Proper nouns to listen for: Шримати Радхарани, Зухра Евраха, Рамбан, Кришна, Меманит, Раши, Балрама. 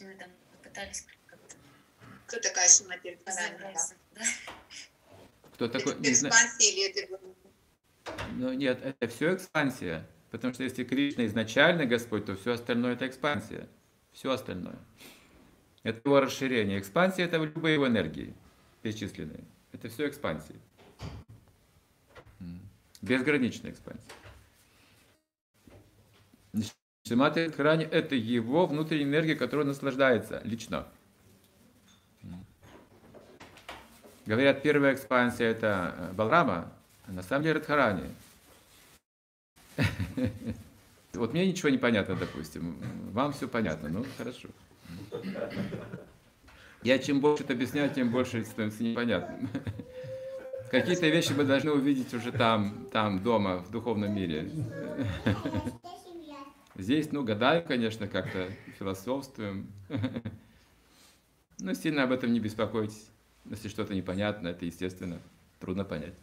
Мы там пытались как-то... Кто такая Шримати Радхарани? Да? Кто такой? Это экспансия или это... Ну нет, это все экспансия. Потому что если Кришна изначально Господь, то все остальное это экспансия. Все остальное. Это его расширение. Экспансия — это любые его энергии перечисленные. Это все экспансии. Безграничная экспансия. Шримати Радхарани — это его внутренняя энергия, которой он наслаждается лично. Говорят, первая экспансия — это Балрама, а на самом деле Радхарани. Вот мне ничего не понятно, допустим. Вам все понятно, ну хорошо. Я чем больше это объясняю, тем больше это становится непонятным. Какие-то вещи мы должны увидеть уже там, дома, в духовном мире. Здесь, ну, гадаем, конечно, как-то философствуем. Но сильно об этом не беспокойтесь. Если что-то непонятно, это, естественно, трудно понять.